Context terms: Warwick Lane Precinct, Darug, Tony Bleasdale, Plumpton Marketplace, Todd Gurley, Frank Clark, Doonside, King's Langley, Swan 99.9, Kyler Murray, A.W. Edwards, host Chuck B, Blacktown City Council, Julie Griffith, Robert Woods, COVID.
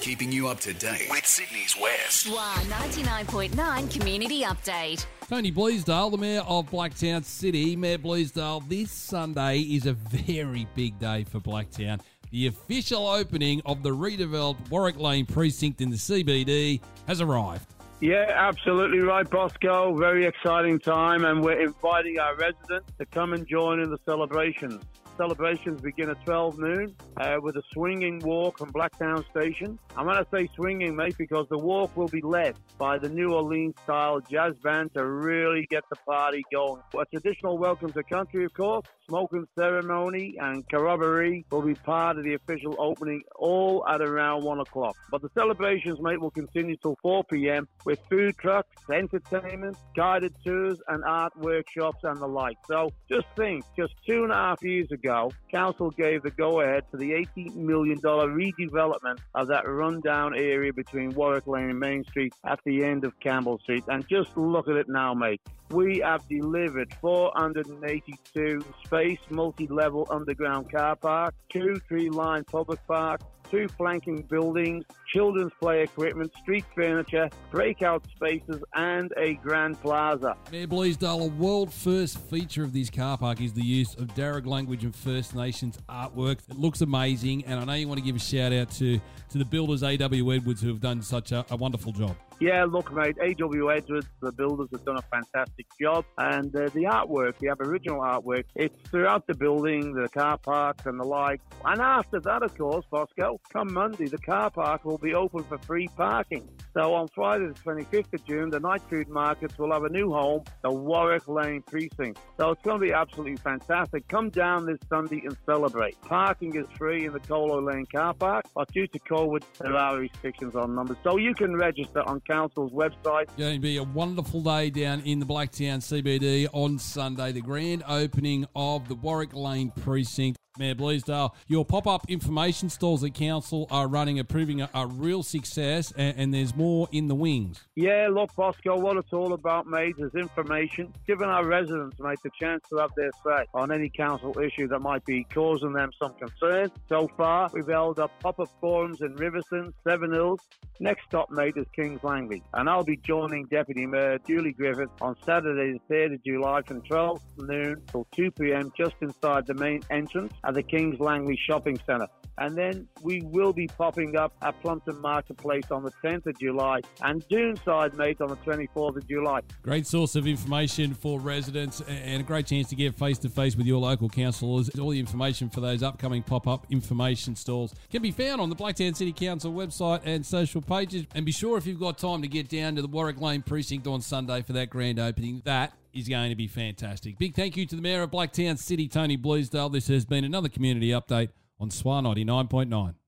keeping you up to date with Sydney's West. Swan 99.9 Community Update. Tony Bleasdale, the Mayor of Blacktown City. Mayor Bleasdale, this Sunday is a very big day for Blacktown. The official opening of the redeveloped Warwick Lane Precinct in the CBD has arrived. Yeah, absolutely right, Bosco. Very exciting time, and we're inviting our residents to come and join in the celebrations. Celebrations begin at 12 noon with a swinging walk from Blacktown Station. And when I say swinging, mate, because the walk will be led by the New Orleans-style jazz band to really get the party going. A traditional welcome to country, of course, smoking ceremony and corroboree will be part of the official opening, all at around 1 o'clock. But the celebrations, mate, will continue till 4 p.m. with food trucks, entertainment, guided tours and art workshops and the like. So just think, just 2.5 years ago, Council gave the go-ahead to the $80 million redevelopment of that rundown area between Warwick Lane and Main Street at the end of Campbell Street. And just look at it now, mate. We have delivered 482 space, multi-level underground car park, 2 3-line public parks, 2 flanking buildings, children's play equipment, street furniture, breakout spaces and a grand plaza. Mayor Bleasdale, a world-first feature of this car park is the use of Darug language and First Nations artwork. It looks amazing, and I know you want to give a shout-out to the builders, A.W. Edwards, who have done such a wonderful job. Yeah, look, mate, A.W. Edwards, the builders, have done a fantastic job. And the artwork, the Aboriginal artwork, it's throughout the building, the car parks and the like. And after that, of course, Bosco, come Monday, the car park will be open for free parking. So on Friday the 25th of June, the night food markets will have a new home, the Warwick Lane Precinct. So it's going to be absolutely fantastic. Come down this Sunday and celebrate. Parking is free in the Colo Lane car park, but due to COVID, there are restrictions on numbers. So you can register on Council's website. It's going to be a wonderful day down in the Blacktown CBD on Sunday, the grand opening of the Warwick Lane Precinct. Mayor Bleasdale, your pop-up information stalls at Council are running are proving a real success, and there's more in the wings. Yeah, look, Bosco, what it's all about, mate, is information, giving our residents, mate, the chance to have their say on any council issue that might be causing them some concern. So far, we've held up pop-up forums in Riverton, Seven Hills. Next stop, mate, is King's Langley, and I'll be joining Deputy Mayor Julie Griffith on Saturday, the 3rd of July, from 12 noon till 2 p.m., just inside the main entrance at the King's Langley Shopping Centre. And then we will be popping up at Plumpton Marketplace on the 10th of July and Doonside, mate, on the 24th of July. Great source of information for residents and a great chance to get face-to-face with your local councillors. All the information for those upcoming pop-up information stalls can be found on the Blacktown City Council website and social pages. And be sure, if you've got time, to get down to the Warwick Lane Precinct on Sunday for that grand opening. That is going to be fantastic. Big thank you to the Mayor of Blacktown City, Tony Bleasdale. This has been another Community Update on Swan 99.9.